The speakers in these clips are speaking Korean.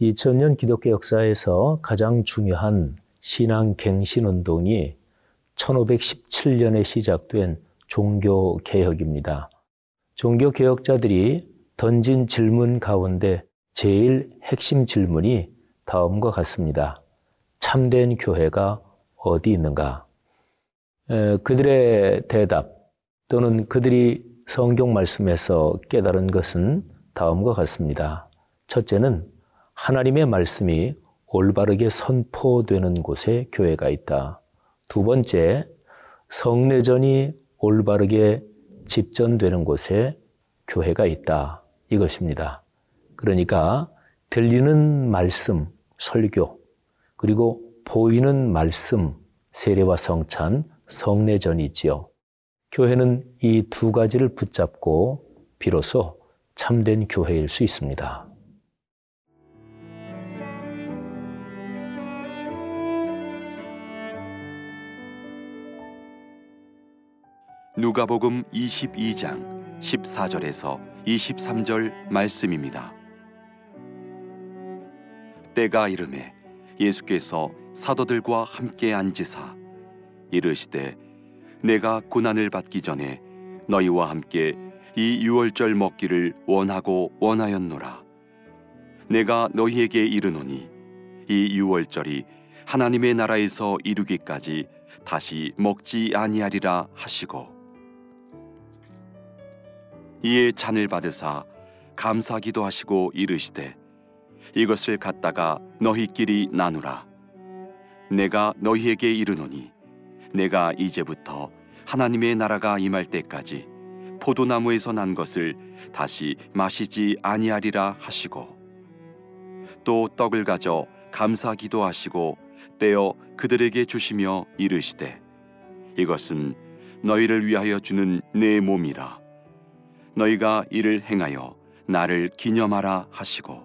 2000년 기독교 역사에서 가장 중요한 신앙갱신운동이 1517년에 시작된 종교개혁입니다. 종교개혁자들이 던진 질문 가운데 제일 핵심 질문이 다음과 같습니다. 참된 교회가 어디 있는가? 그들의 대답 또는 그들이 성경 말씀에서 깨달은 것은 다음과 같습니다. 첫째는 하나님의 말씀이 올바르게 선포되는 곳에 교회가 있다. 두 번째, 성례전이 올바르게 집전되는 곳에 교회가 있다. 이것입니다. 그러니까 들리는 말씀, 설교, 그리고 보이는 말씀, 세례와 성찬, 성례전이 있지요. 교회는 이 두 가지를 붙잡고 비로소 참된 교회일 수 있습니다. 누가복음 22장 14절에서 23절 말씀입니다. 때가 이르매 예수께서 사도들과 함께 앉으사 이르시되 내가 고난을 받기 전에 너희와 함께 이 유월절 먹기를 원하고 원하였노라. 내가 너희에게 이르노니 이 유월절이 하나님의 나라에서 이루기까지 다시 먹지 아니하리라 하시고, 이에 잔을 받으사 감사기도 하시고 이르시되 이것을 갖다가 너희끼리 나누라. 내가 너희에게 이르노니 내가 이제부터 하나님의 나라가 임할 때까지 포도나무에서 난 것을 다시 마시지 아니하리라 하시고, 또 떡을 가져 감사기도 하시고 떼어 그들에게 주시며 이르시되 이것은 너희를 위하여 주는 내 몸이라. 너희가 이를 행하여 나를 기념하라 하시고,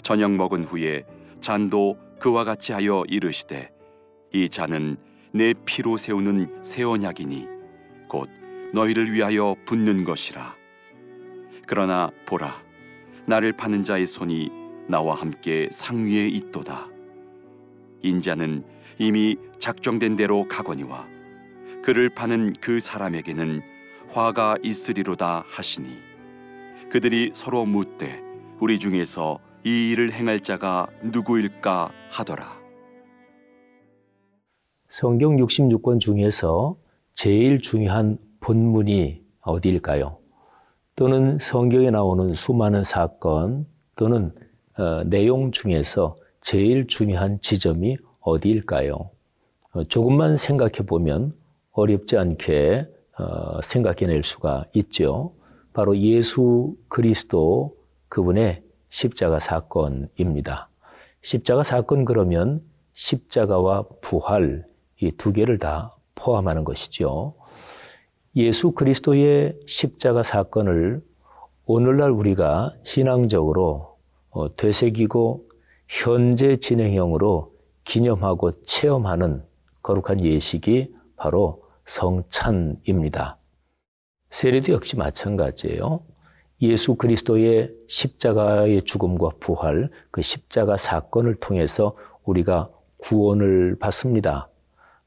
저녁 먹은 후에 잔도 그와 같이 하여 이르시되 이 잔은 내 피로 세우는 새 언약이니 곧 너희를 위하여 붓는 것이라. 그러나 보라, 나를 파는 자의 손이 나와 함께 상 위에 있도다. 인자는 이미 작정된 대로 가거니와 그를 파는 그 사람에게는 화가 있으리로다 하시니, 그들이 서로 묻되 우리 중에서 이 일을 행할 자가 누구일까 하더라. 성경 66권 중에서 제일 중요한 본문이 어디일까요? 또는 성경에 나오는 수많은 사건 또는 내용 중에서 제일 중요한 지점이 어디일까요? 조금만 생각해 보면 어렵지 않게 생각해낼 수가 있죠. 바로 예수 그리스도 그분의 십자가 사건입니다. 십자가 사건 그러면 십자가와 부활 이 두 개를 다 포함하는 것이죠. 예수 그리스도의 십자가 사건을 오늘날 우리가 신앙적으로 되새기고 현재 진행형으로 기념하고 체험하는 거룩한 예식이 바로 성찬입니다. 세례도 역시 마찬가지예요. 예수 그리스도의 십자가의 죽음과 부활, 그 십자가 사건을 통해서 우리가 구원을 받습니다.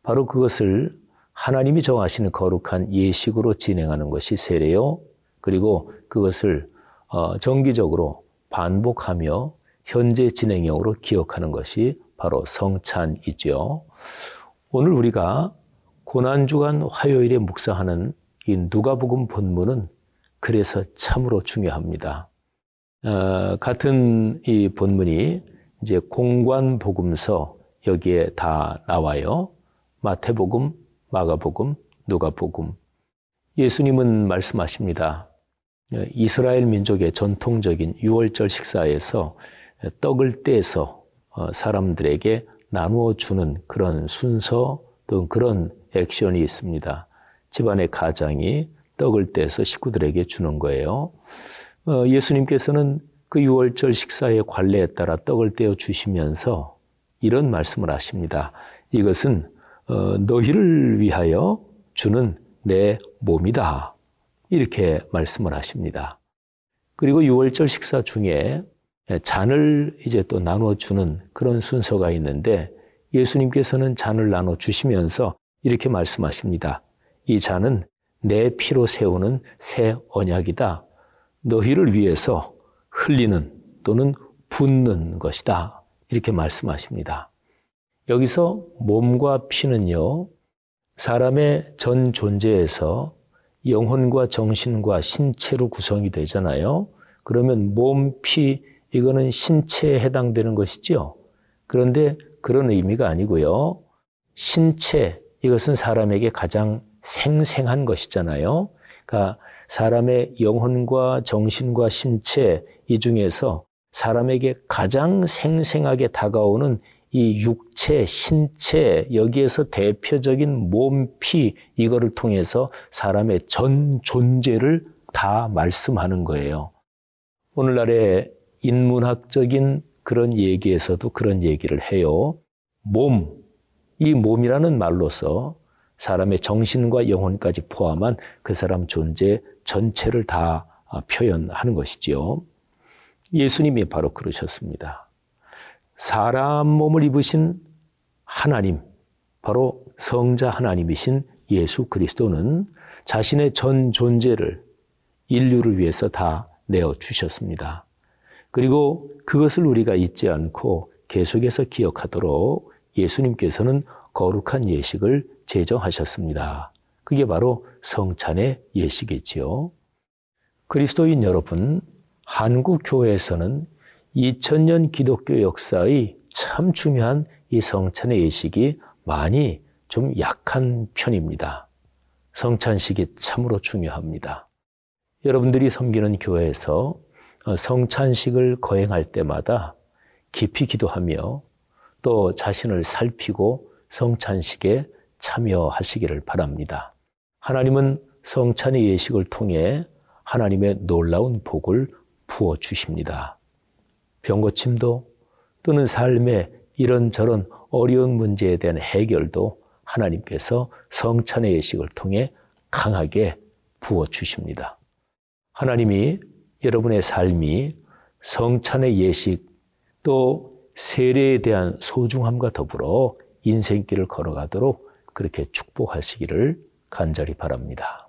바로 그것을 하나님이 정하시는 거룩한 예식으로 진행하는 것이 세례요. 그리고 그것을 정기적으로 반복하며 현재 진행형으로 기억하는 것이 바로 성찬이죠. 오늘 우리가 고난주간 화요일에 묵상하는 이 누가복음 본문은 그래서 참으로 중요합니다. 같은 이 본문이 이제 공관복음서 여기에 다 나와요. 마태복음, 마가복음, 누가복음. 예수님은 말씀하십니다. 이스라엘 민족의 전통적인 유월절 식사에서 떡을 떼서 사람들에게 나누어 주는 그런 순서 또는 그런 액션이 있습니다. 집안의 가장이 떡을 떼서 식구들에게 주는 거예요. 예수님께서는 그 유월절 식사의 관례에 따라 떡을 떼어 주시면서 이런 말씀을 하십니다. 이것은 너희를 위하여 주는 내 몸이다. 이렇게 말씀을 하십니다. 그리고 유월절 식사 중에 잔을 이제 또 나눠주는 그런 순서가 있는데, 예수님께서는 잔을 나눠주시면서 이렇게 말씀하십니다. 이 잔은 내 피로 세우는 새 언약이다. 너희를 위해서 흘리는 또는 붓는 것이다. 이렇게 말씀하십니다. 여기서 몸과 피는요, 사람의 전 존재에서 영혼과 정신과 신체로 구성이 되잖아요. 그러면 몸, 피, 이거는 신체에 해당되는 것이죠. 그런데 그런 의미가 아니고요. 신체, 이것은 사람에게 가장 생생한 것이잖아요. 그러니까 사람의 영혼과 정신과 신체, 이 중에서 사람에게 가장 생생하게 다가오는 이 육체, 신체, 여기에서 대표적인 몸, 피, 이거를 통해서 사람의 전 존재를 다 말씀하는 거예요. 오늘날의 인문학적인 그런 얘기에서도 그런 얘기를 해요. 몸, 이 몸이라는 말로서 사람의 정신과 영혼까지 포함한 그 사람 존재 전체를 다 표현하는 것이지요. 예수님이 바로 그러셨습니다. 사람 몸을 입으신 하나님, 바로 성자 하나님이신 예수 그리스도는 자신의 전 존재를 인류를 위해서 다 내어주셨습니다. 그리고 그것을 우리가 잊지 않고 계속해서 기억하도록 예수님께서는 거룩한 예식을 제정하셨습니다. 그게 바로 성찬의 예식이지요. 그리스도인 여러분, 한국 교회에서는 2000년 기독교 역사의 참 중요한 이 성찬의 예식이 많이 좀 약한 편입니다. 성찬식이 참으로 중요합니다. 여러분들이 섬기는 교회에서 성찬식을 거행할 때마다 깊이 기도하며 또 자신을 살피고 성찬식에 참여하시기를 바랍니다. 하나님은 성찬의 예식을 통해 하나님의 놀라운 복을 부어주십니다. 병고침도 또는 삶의 이런저런 어려운 문제에 대한 해결도 하나님께서 성찬의 예식을 통해 강하게 부어주십니다. 하나님이 여러분의 삶이 성찬의 예식 또 세례에 대한 소중함과 더불어 인생길을 걸어가도록 그렇게 축복하시기를 간절히 바랍니다.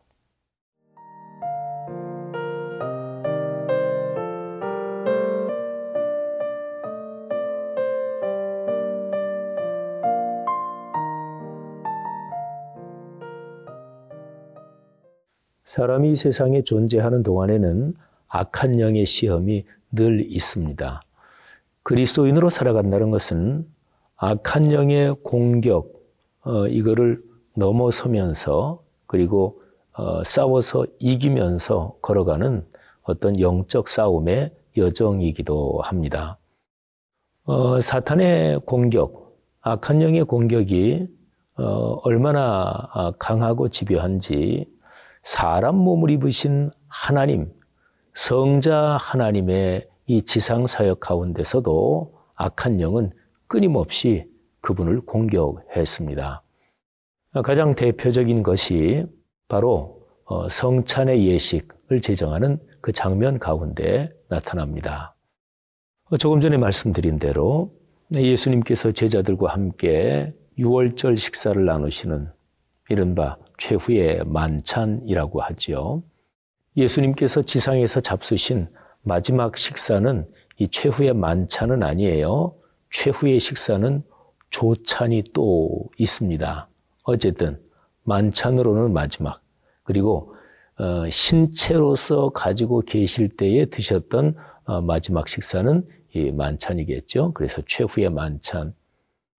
사람이 세상에 존재하는 동안에는 악한 영의 시험이 늘 있습니다. 그리스도인으로 살아간다는 것은 악한 영의 공격, 이거를 넘어서면서 그리고 싸워서 이기면서 걸어가는 어떤 영적 싸움의 여정이기도 합니다. 사탄의 공격, 악한 영의 공격이 얼마나 강하고 집요한지 사람 몸을 입으신 하나님, 성자 하나님의 이 지상사역 가운데서도 악한 영은 끊임없이 그분을 공격했습니다. 가장 대표적인 것이 바로 성찬의 예식을 제정하는 그 장면 가운데 나타납니다. 조금 전에 말씀드린 대로 예수님께서 제자들과 함께 유월절 식사를 나누시는 이른바 최후의 만찬이라고 하지요. 예수님께서 지상에서 잡수신 마지막 식사는 이 최후의 만찬은 아니에요. 최후의 식사는 조찬이 또 있습니다. 어쨌든 만찬으로는 마지막, 그리고 신체로서 가지고 계실 때에 드셨던 마지막 식사는 이 만찬이겠죠. 그래서 최후의 만찬.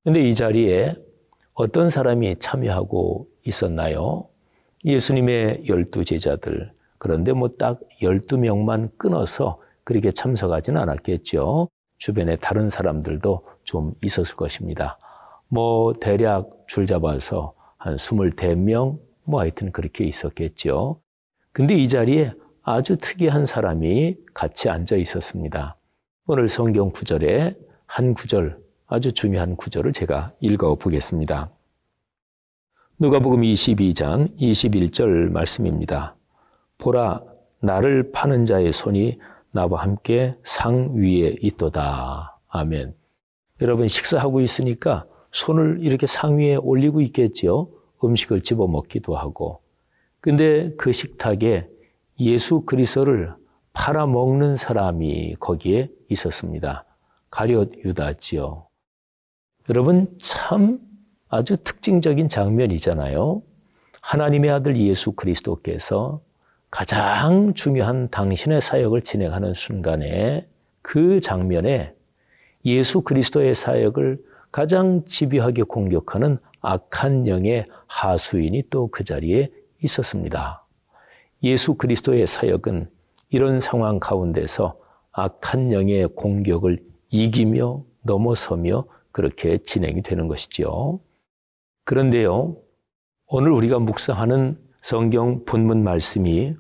그런데 이 자리에 어떤 사람이 참여하고 있었나요? 예수님의 12 제자들. 그런데 뭐 딱 12명만 끊어서 그렇게 참석하지는 않았겠죠. 주변에 다른 사람들도 좀 있었을 것입니다. 뭐 대략 줄 잡아서 한 20대 명, 뭐 하여튼 그렇게 있었겠죠. 근데 이 자리에 아주 특이한 사람이 같이 앉아 있었습니다. 오늘 성경 구절에 한 구절, 아주 중요한 구절을 제가 읽어보겠습니다. 누가복음 22장 21절 말씀입니다. 보라, 나를 파는 자의 손이 나와 함께 상 위에 있도다. 아멘. 여러분 식사하고 있으니까 손을 이렇게 상 위에 올리고 있겠지요. 음식을 집어먹기도 하고. 근데 그 식탁에 예수 그리스도를 팔아먹는 사람이 거기에 있었습니다. 가룟 유다지요. 여러분 참 아주 특징적인 장면이잖아요. 하나님의 아들 예수 그리스도께서 가장 중요한 당신의 사역을 진행하는 순간에 그 장면에 예수 그리스도의 사역을 가장 집요하게 공격하는 악한 영의 하수인이 또 그 자리에 있었습니다. 예수 그리스도의 사역은 이런 상황 가운데서 악한 영의 공격을 이기며 넘어서며 그렇게 진행이 되는 것이지요. 그런데요, 오늘 우리가 묵상하는 성경 본문 말씀이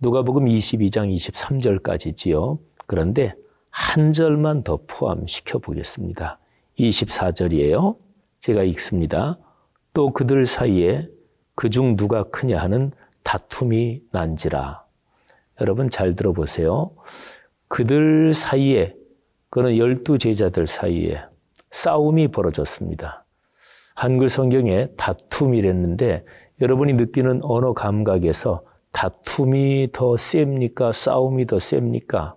누가복음 22장 23절까지지요. 그런데 한 절만 더 포함시켜 보겠습니다. 24절이에요. 제가 읽습니다. 또 그들 사이에 그중 누가 크냐 하는 다툼이 난지라. 여러분 잘 들어보세요. 그들 사이에, 그는 12 제자들 사이에 싸움이 벌어졌습니다. 한글 성경에 다툼이랬는데 여러분이 느끼는 언어 감각에서 다툼이 더 셉니까? 싸움이 더 셉니까?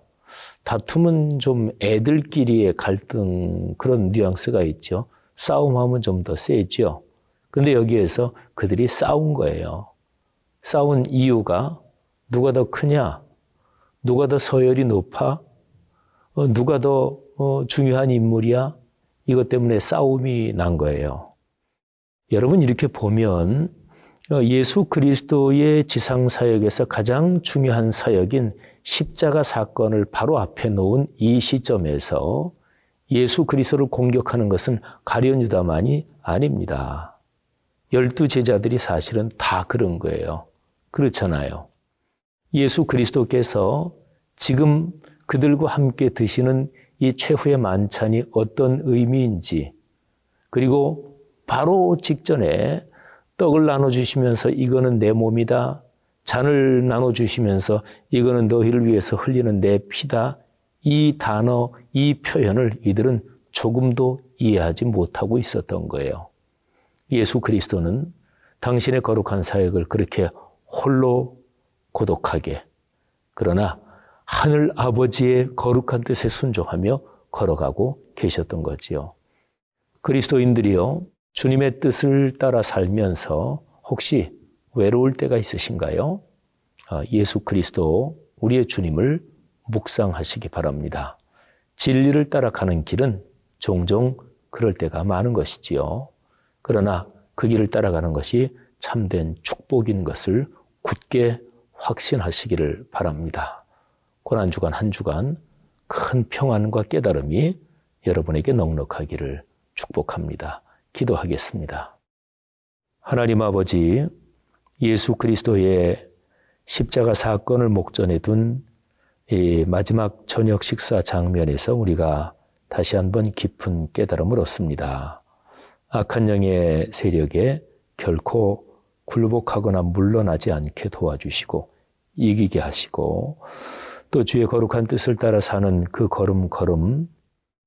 다툼은 좀 애들끼리의 갈등 그런 뉘앙스가 있죠. 싸움하면 좀 더 세죠. 근데 여기에서 그들이 싸운 거예요. 싸운 이유가 누가 더 크냐? 누가 더 서열이 높아? 누가 더 중요한 인물이야? 이것 때문에 싸움이 난 거예요. 여러분 이렇게 보면 예수 그리스도의 지상사역에서 가장 중요한 사역인 십자가 사건을 바로 앞에 놓은 이 시점에서 예수 그리스도를 공격하는 것은 가룟 유다만이 아닙니다. 12 제자들이 사실은 다 그런 거예요. 그렇잖아요. 예수 그리스도께서 지금 그들과 함께 드시는 이 최후의 만찬이 어떤 의미인지, 그리고 바로 직전에 떡을 나눠주시면서 이거는 내 몸이다, 잔을 나눠주시면서 이거는 너희를 위해서 흘리는 내 피다, 이 단어, 이 표현을 이들은 조금도 이해하지 못하고 있었던 거예요. 예수 그리스도는 당신의 거룩한 사역을 그렇게 홀로 고독하게, 그러나 하늘 아버지의 거룩한 뜻에 순종하며 걸어가고 계셨던 거지요. 그리스도인들이요, 주님의 뜻을 따라 살면서 혹시 외로울 때가 있으신가요? 예수 그리스도 우리의 주님을 묵상하시기 바랍니다. 진리를 따라가는 길은 종종 그럴 때가 많은 것이지요. 그러나 그 길을 따라가는 것이 참된 축복인 것을 굳게 확신하시기를 바랍니다. 고난주간 한 주간 큰 평안과 깨달음이 여러분에게 넉넉하기를 축복합니다. 기도하겠습니다. 하나님 아버지, 예수 그리스도의 십자가 사건을 목전에 둔 이 마지막 저녁 식사 장면에서 우리가 다시 한번 깊은 깨달음을 얻습니다. 악한 영의 세력에 결코 굴복하거나 물러나지 않게 도와주시고 이기게 하시고, 또 주의 거룩한 뜻을 따라 사는 그 걸음걸음,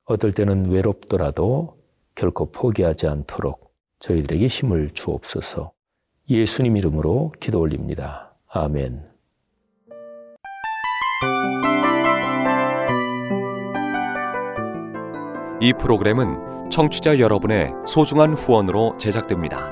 어떨 때는 외롭더라도 결코 포기하지 않도록 저희들에게 힘을 주옵소서. 예수님 이름으로 기도 올립니다. 아멘. 이 프로그램은 청취자 여러분의 소중한 후원으로 제작됩니다.